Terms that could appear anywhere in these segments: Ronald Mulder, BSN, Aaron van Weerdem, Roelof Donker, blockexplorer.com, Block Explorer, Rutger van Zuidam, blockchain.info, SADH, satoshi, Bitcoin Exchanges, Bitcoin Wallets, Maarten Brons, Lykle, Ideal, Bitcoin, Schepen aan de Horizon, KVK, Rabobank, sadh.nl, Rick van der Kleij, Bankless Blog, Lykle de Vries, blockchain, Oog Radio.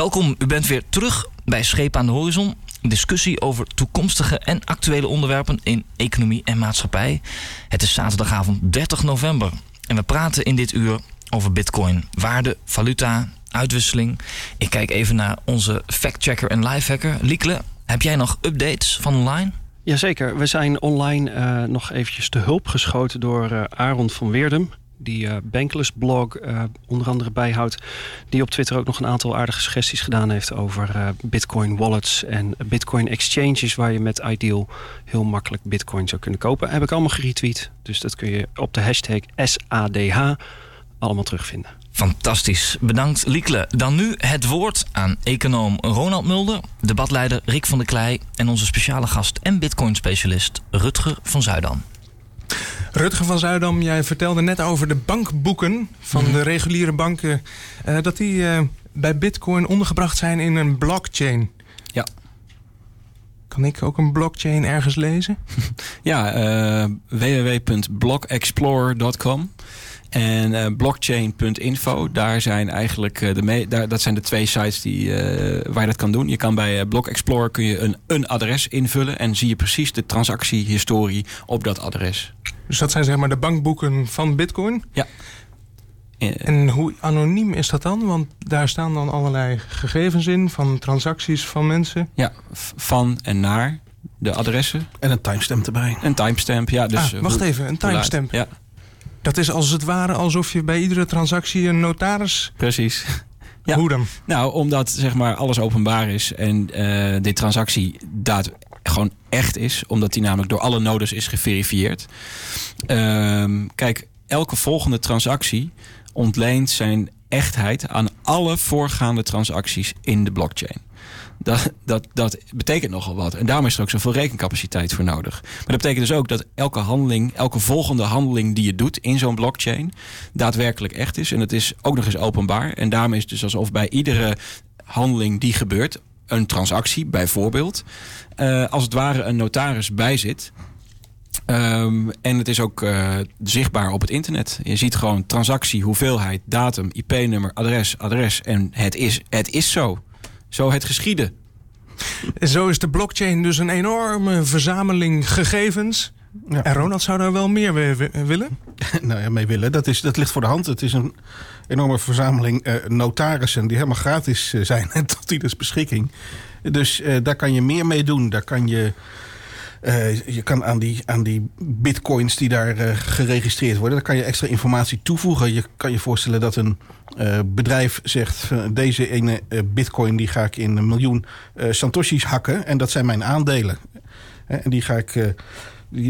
Welkom, u bent weer terug bij Schepen aan de Horizon. Een discussie over toekomstige en actuele onderwerpen in economie en maatschappij. Het is zaterdagavond 30 november. En we praten in dit uur over bitcoin, waarde, valuta, uitwisseling. Ik kijk even naar onze factchecker en lifehacker. Lykle, heb jij nog updates van online? Jazeker, we zijn online nog eventjes te hulp geschoten door Aaron van Weerdem, die Bankless Blog onder andere bijhoudt, die op Twitter ook nog een aantal aardige suggesties gedaan heeft over Bitcoin Wallets en Bitcoin Exchanges, waar je met Ideal heel makkelijk Bitcoin zou kunnen kopen. Heb ik allemaal geretweet, dus dat kun je op de hashtag SADH allemaal terugvinden. Fantastisch, bedankt Lykle. Dan nu het woord aan econoom Ronald Mulder, debatleider Rick van der Kleij en onze speciale gast en Bitcoin-specialist Rutger van Zuidam. Rutger van Zuidam, jij vertelde net over de bankboeken van de reguliere banken, dat die bij Bitcoin ondergebracht zijn in een blockchain. Ja. Kan ik ook een blockchain ergens lezen? Ja, www.blockexplorer.com. En blockchain.info, daar zijn eigenlijk dat zijn de twee sites waar je dat kan doen. Je kan bij Block Explorer kun je een adres invullen en zie je precies de transactiehistorie op dat adres. Dus dat zijn zeg maar de bankboeken van Bitcoin? Ja. En hoe anoniem is dat dan? Want daar staan dan allerlei gegevens in van transacties van mensen. Ja, van en naar de adressen. En een timestamp erbij. Een timestamp, ja. Dus een timestamp. Ja. Dat is als het ware alsof je bij iedere transactie een notaris... Precies. Ja. Hoe dan? Nou, omdat zeg maar alles openbaar is en die transactie gewoon echt is. Omdat die namelijk door alle nodes is geverifieerd. Kijk, elke volgende transactie ontleent zijn echtheid aan alle voorgaande transacties in de blockchain. Dat betekent nogal wat. En daarom is er ook zoveel rekencapaciteit voor nodig. Maar dat betekent dus ook dat elke volgende handeling die je doet in zo'n blockchain daadwerkelijk echt is. En dat is ook nog eens openbaar. En daarom is het dus alsof bij iedere handeling die gebeurt, een transactie bijvoorbeeld, als het ware een notaris bij zit. En het is ook zichtbaar op het internet. Je ziet gewoon transactie, hoeveelheid, datum, IP-nummer, adres. En het is zo. Zo het geschieden. Zo is de blockchain dus een enorme verzameling gegevens. Ja. En Ronald zou daar wel meer willen? Nou ja, mee willen. Dat ligt voor de hand. Het is een enorme verzameling notarissen die helemaal gratis zijn. En tot ieders beschikking. Dus daar kan je meer mee doen. Daar kan je... je kan aan die bitcoins die daar geregistreerd worden, daar kan je extra informatie toevoegen. Je kan je voorstellen dat een bedrijf zegt, deze ene bitcoin die ga ik in 1 miljoen satoshis hakken. En dat zijn mijn aandelen. En die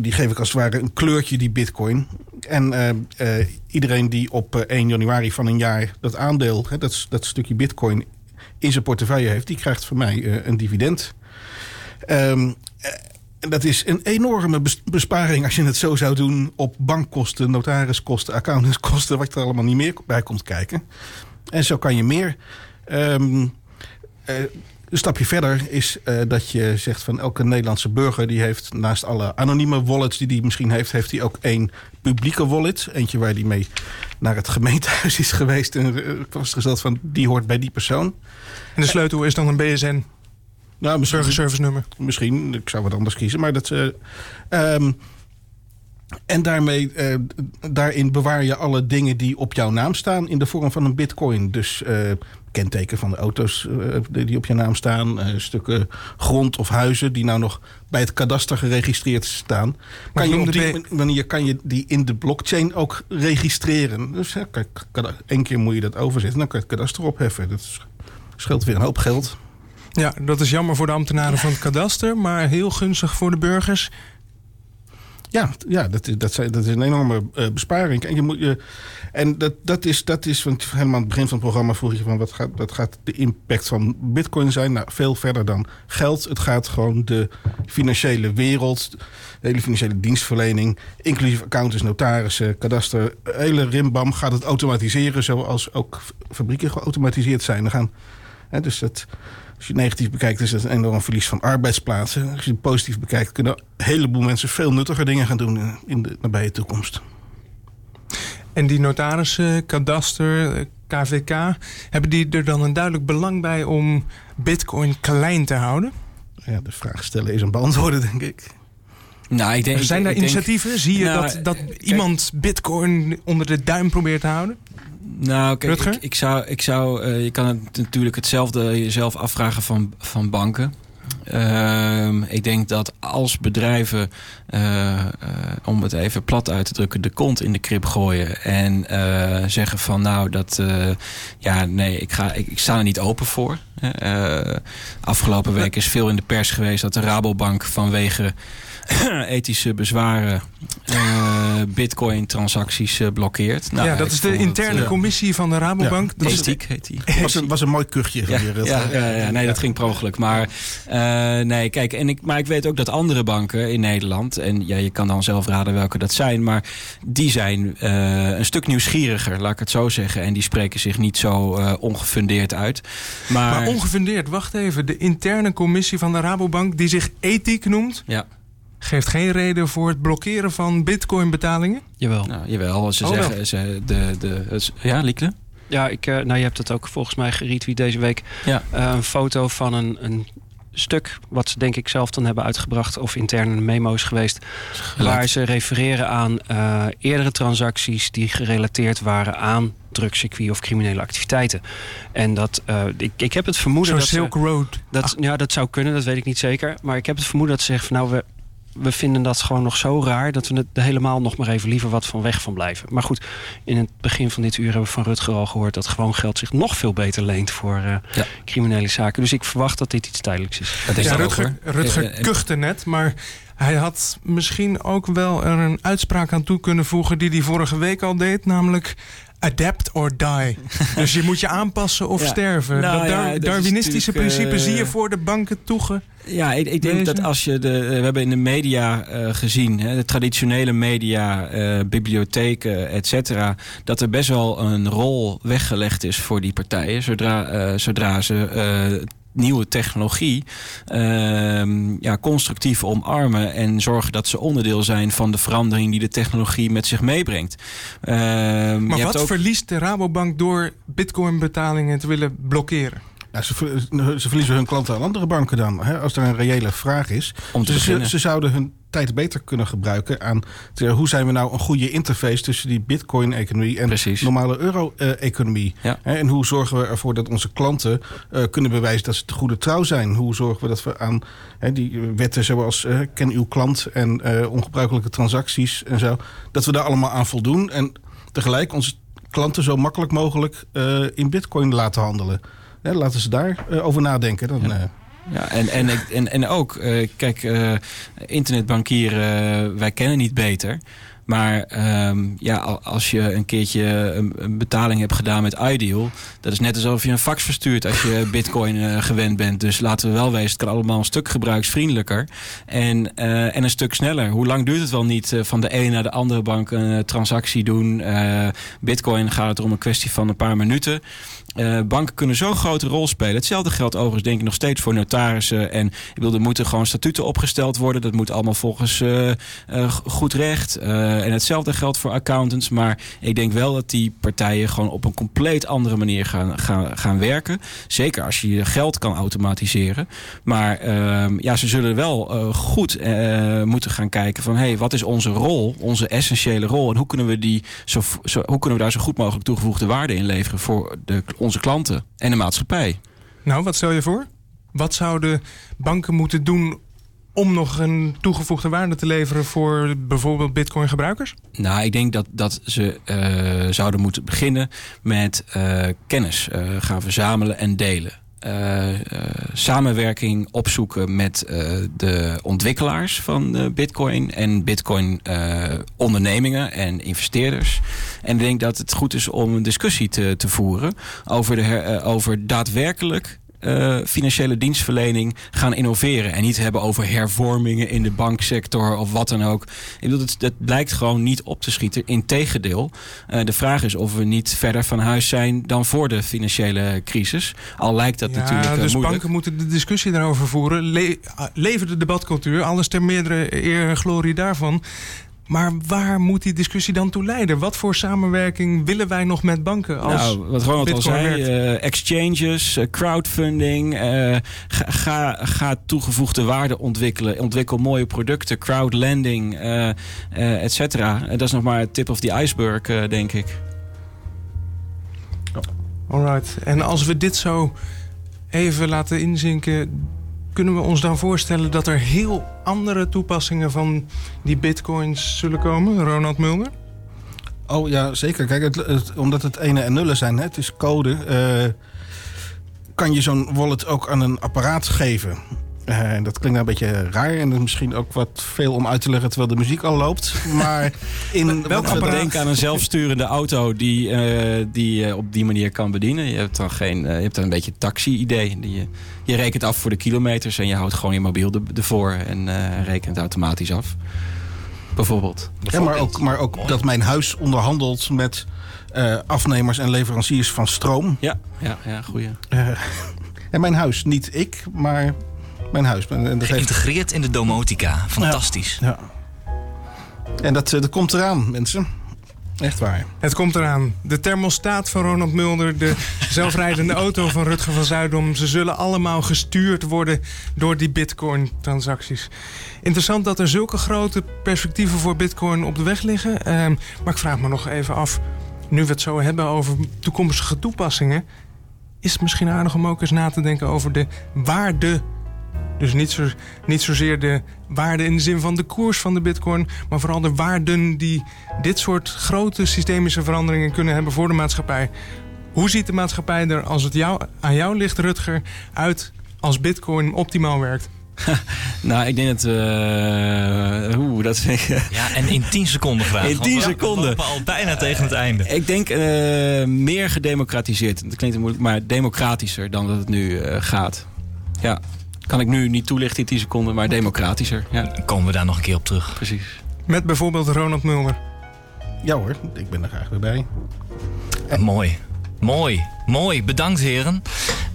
die geef ik als het ware een kleurtje, die bitcoin. En iedereen die op 1 januari van een jaar dat aandeel, dat stukje bitcoin in zijn portefeuille heeft, die krijgt van mij een dividend. En dat is een enorme besparing als je het zo zou doen op bankkosten, notariskosten, accountantskosten, wat er allemaal niet meer bij komt kijken. En zo kan je meer. Een stapje verder is dat je zegt van elke Nederlandse burger die heeft naast alle anonieme wallets die hij misschien heeft, heeft hij ook 1 publieke wallet. Eentje waar hij mee naar het gemeentehuis is geweest en vastgesteld van die hoort bij die persoon. En de sleutel is dan een BSN. Nou, misschien, burgerservice nummer. Misschien, ik zou wat anders kiezen. Maar dat, en daarin bewaar je alle dingen die op jouw naam staan in de vorm van een bitcoin. Dus kenteken van de auto's die op je naam staan. Stukken grond of huizen die nou nog bij het kadaster geregistreerd staan. Kan je op die manier kan je die in de blockchain ook registreren. Dus 1 keer moet je dat overzetten. Dan kan je het kadaster opheffen. Dat scheelt weer een hoop geld. Ja, dat is jammer voor de ambtenaren van het kadaster, maar heel gunstig voor de burgers. Ja, dat is een enorme besparing. En, dat is, want helemaal aan het begin van het programma vroeg je van wat gaat de impact van bitcoin zijn? Nou, veel verder dan geld. Het gaat gewoon de financiële wereld, de hele financiële dienstverlening, inclusief accountants, notarissen, kadaster, hele rimbam gaat het automatiseren, zoals ook fabrieken geautomatiseerd zijn. Dus dat... Als je het negatief bekijkt, is dat een enorm verlies van arbeidsplaatsen. Als je het positief bekijkt, kunnen een heleboel mensen veel nuttiger dingen gaan doen in de nabije toekomst. En die notarissen, kadaster, KVK, hebben die er dan een duidelijk belang bij om Bitcoin klein te houden? Ja, de vraag stellen is een beantwoorden, denk ik. Nou, ik denk, zijn daar initiatieven? Zie je dat iemand Bitcoin onder de duim probeert te houden? Nou, kijk, ik zou je kan het natuurlijk hetzelfde jezelf afvragen van banken. Ik denk dat als bedrijven, om het even plat uit te drukken, de kont in de krib gooien en zeggen van nou dat ik sta er niet open voor. Afgelopen week is veel in de pers geweest dat de Rabobank vanwege ethische bezwaren Bitcoin-transacties blokkeert. Nou, ja, dat is de interne commissie van de Rabobank. Ja, ethiek heet die. Was een mooi kuchje. Dat ging per ongeluk. Maar ik weet ook dat andere banken in Nederland, en ja, je kan dan zelf raden welke dat zijn, maar die zijn een stuk nieuwsgieriger, laat ik het zo zeggen. En die spreken zich niet zo ongefundeerd uit. Maar ongefundeerd, wacht even. De interne commissie van de Rabobank, die zich ethiek noemt, ja, geeft geen reden voor het blokkeren van Bitcoin-betalingen? Jawel. Nou, jawel. Ze zeggen... Lykle? Ja, je hebt het ook volgens mij geretweet deze week. Ja. Een foto van een stuk wat ze denk ik zelf dan hebben uitgebracht, of interne memo's geweest, waar ze refereren aan eerdere transacties die gerelateerd waren aan drugscircuit of criminele activiteiten. En dat ik heb het vermoeden dat Silk Road. Dat zou kunnen, dat weet ik niet zeker. Maar ik heb het vermoeden dat ze zeggen van nou, we vinden dat gewoon nog zo raar dat we het helemaal nog maar even liever wat van weg van blijven. Maar goed, in het begin van dit uur hebben we van Rutger al gehoord dat gewoon geld zich nog veel beter leent voor criminele zaken. Dus ik verwacht dat dit iets tijdelijks is. Dat is Rutger kuchte net, maar hij had misschien ook wel er een uitspraak aan toe kunnen voegen die hij vorige week al deed, namelijk adapt or die. Dus je moet je aanpassen of sterven. Nou, dat Darwinistische principe zie je voor de banken toege. Ja, ik denk dat als we hebben in de media gezien, de traditionele media, bibliotheken, et cetera, dat er best wel een rol weggelegd is voor die partijen. Zodra ze nieuwe technologie constructief omarmen en zorgen dat ze onderdeel zijn van de verandering die de technologie met zich meebrengt. Maar wat verliest de Rabobank door Bitcoin-betalingen te willen blokkeren? Ja, ze verliezen hun klanten aan andere banken dan. Hè, als er een reële vraag is. Ze zouden hun tijd beter kunnen gebruiken aan hoe zijn we nou een goede interface tussen die Bitcoin-economie en normale euro-economie. Ja. En hoe zorgen we ervoor dat onze klanten kunnen bewijzen dat ze te goede trouw zijn? Hoe zorgen we dat we aan die wetten zoals ken uw klant en ongebruikelijke transacties en zo, dat we daar allemaal aan voldoen en tegelijk onze klanten zo makkelijk mogelijk in Bitcoin laten handelen? Ja, laten ze daar over nadenken. Dan, Ja, en ook, internetbankieren, wij kennen niet beter. Maar als je een keertje een betaling hebt gedaan met Ideal, dat is net alsof je een fax verstuurt als je Bitcoin gewend bent. Dus laten we wel wezen, het kan allemaal een stuk gebruiksvriendelijker en een stuk sneller. Hoe lang duurt het wel niet van de ene naar de andere bank een transactie doen? Bitcoin gaat het om een kwestie van een paar minuten. Banken kunnen zo'n grote rol spelen. Hetzelfde geldt overigens denk ik nog steeds voor notarissen. En er moeten gewoon statuten opgesteld worden. Dat moet allemaal volgens goed recht. En hetzelfde geldt voor accountants. Maar ik denk wel dat die partijen gewoon op een compleet andere manier gaan werken. Zeker als je geld kan automatiseren. Maar ze zullen wel goed moeten gaan kijken van wat is onze rol, onze essentiële rol? En hoe kunnen we daar zo goed mogelijk toegevoegde waarde in leveren voor onze klanten en de maatschappij? Nou, wat stel je voor? Wat zouden banken moeten doen om nog een toegevoegde waarde te leveren voor bijvoorbeeld Bitcoin-gebruikers? Nou, ik denk dat ze zouden moeten beginnen met kennis gaan verzamelen en delen. Samenwerking opzoeken met de ontwikkelaars van Bitcoin en Bitcoin ondernemingen en investeerders. En ik denk dat het goed is om een discussie te voeren over daadwerkelijk financiële dienstverlening gaan innoveren. En niet hebben over hervormingen in de banksector of wat dan ook. Dat blijkt gewoon niet op te schieten. Integendeel, de vraag is of we niet verder van huis zijn dan voor de financiële crisis. Al lijkt dat natuurlijk moeilijk. Dus banken moeten de discussie daarover voeren. Lever de debatcultuur, alles ter meerdere eer en glorie daarvan. Maar waar moet die discussie dan toe leiden? Wat voor samenwerking willen wij nog met banken? Als wat Ronald Bitcoin al zei, exchanges, crowdfunding. Ga toegevoegde waarde ontwikkelen. Ontwikkel mooie producten, crowdlending, et cetera. Dat is nog maar het tip of the iceberg, denk ik. Alright. En als we dit zo even laten inzinken, kunnen we ons dan voorstellen dat er heel andere toepassingen van die bitcoins zullen komen? Ronald Mulder? Oh ja, zeker. Kijk, omdat het ene en nullen zijn, hè, het is code, kan je zo'n wallet ook aan een apparaat geven. En dat klinkt een beetje raar en misschien ook wat veel om uit te leggen terwijl de muziek al loopt. Maar welk apparaat? Denk aan een zelfsturende auto die op die manier kan bedienen. Je hebt dan een beetje taxi-idee. Je rekent af voor de kilometers en je houdt gewoon je mobiel ervoor en rekent automatisch af. Bijvoorbeeld. Ja, maar ook dat mijn huis onderhandelt met afnemers en leveranciers van stroom. Ja, goeie. En mijn huis, niet ik, maar mijn huis. Geïntegreerd in de domotica. Fantastisch. Ja. En dat komt eraan, mensen. Echt waar. Het komt eraan. De thermostaat van Ronald Mulder, de zelfrijdende auto van Rutger van Zuidam, ze zullen allemaal gestuurd worden door die bitcoin-transacties. Interessant dat er zulke grote perspectieven voor bitcoin op de weg liggen. Maar ik vraag me nog even af, nu we het zo hebben over toekomstige toepassingen, is het misschien aardig om ook eens na te denken over de waarde. Dus niet zozeer de waarde in de zin van de koers van de bitcoin, maar vooral de waarden die dit soort grote systemische veranderingen kunnen hebben voor de maatschappij. Hoe ziet de maatschappij er, als het aan jou ligt, Rutger, uit als bitcoin optimaal werkt? Nou, ik denk dat dat vind ik. Ja, en in 10 seconden graag. In 10 seconden. We lopen al bijna tegen het einde. Ik denk meer gedemocratiseerd. Dat klinkt moeilijk, maar democratischer dan dat het nu gaat. Ja. Kan ik nu niet toelichten in 10 seconden, maar democratischer. Ja. Dan komen we daar nog een keer op terug. Precies. Met bijvoorbeeld Ronald Mulder. Ja hoor, ik ben er graag weer bij. Mooi. Bedankt heren.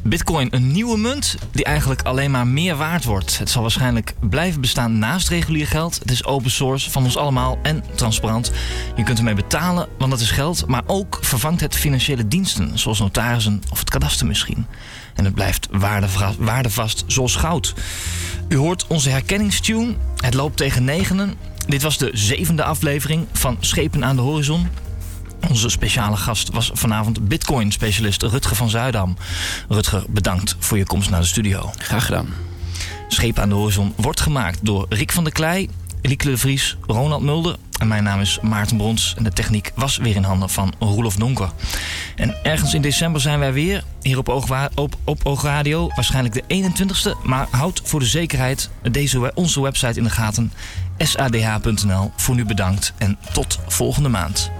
Bitcoin, een nieuwe munt die eigenlijk alleen maar meer waard wordt. Het zal waarschijnlijk blijven bestaan naast regulier geld. Het is open source van ons allemaal en transparant. Je kunt ermee betalen, want dat is geld. Maar ook vervangt het financiële diensten, zoals notarissen of het kadaster misschien. En het blijft waardevast zoals goud. U hoort onze herkenningstune. Het loopt tegen 9. Dit was de 7e aflevering van Schepen aan de Horizon. Onze speciale gast was vanavond Bitcoin-specialist Rutger van Zuidam. Rutger, bedankt voor je komst naar de studio. Graag gedaan. Schepen aan de Horizon wordt gemaakt door Rick van der Kleij, Lykle de Vries, Ronald Mulder. En mijn naam is Maarten Brons. En de techniek was weer in handen van Roelof Donker. En ergens in december zijn wij weer hier op Oog Radio. Waarschijnlijk de 21ste. Maar houd voor de zekerheid onze website in de gaten. sadh.nl. Voor nu bedankt en tot volgende maand.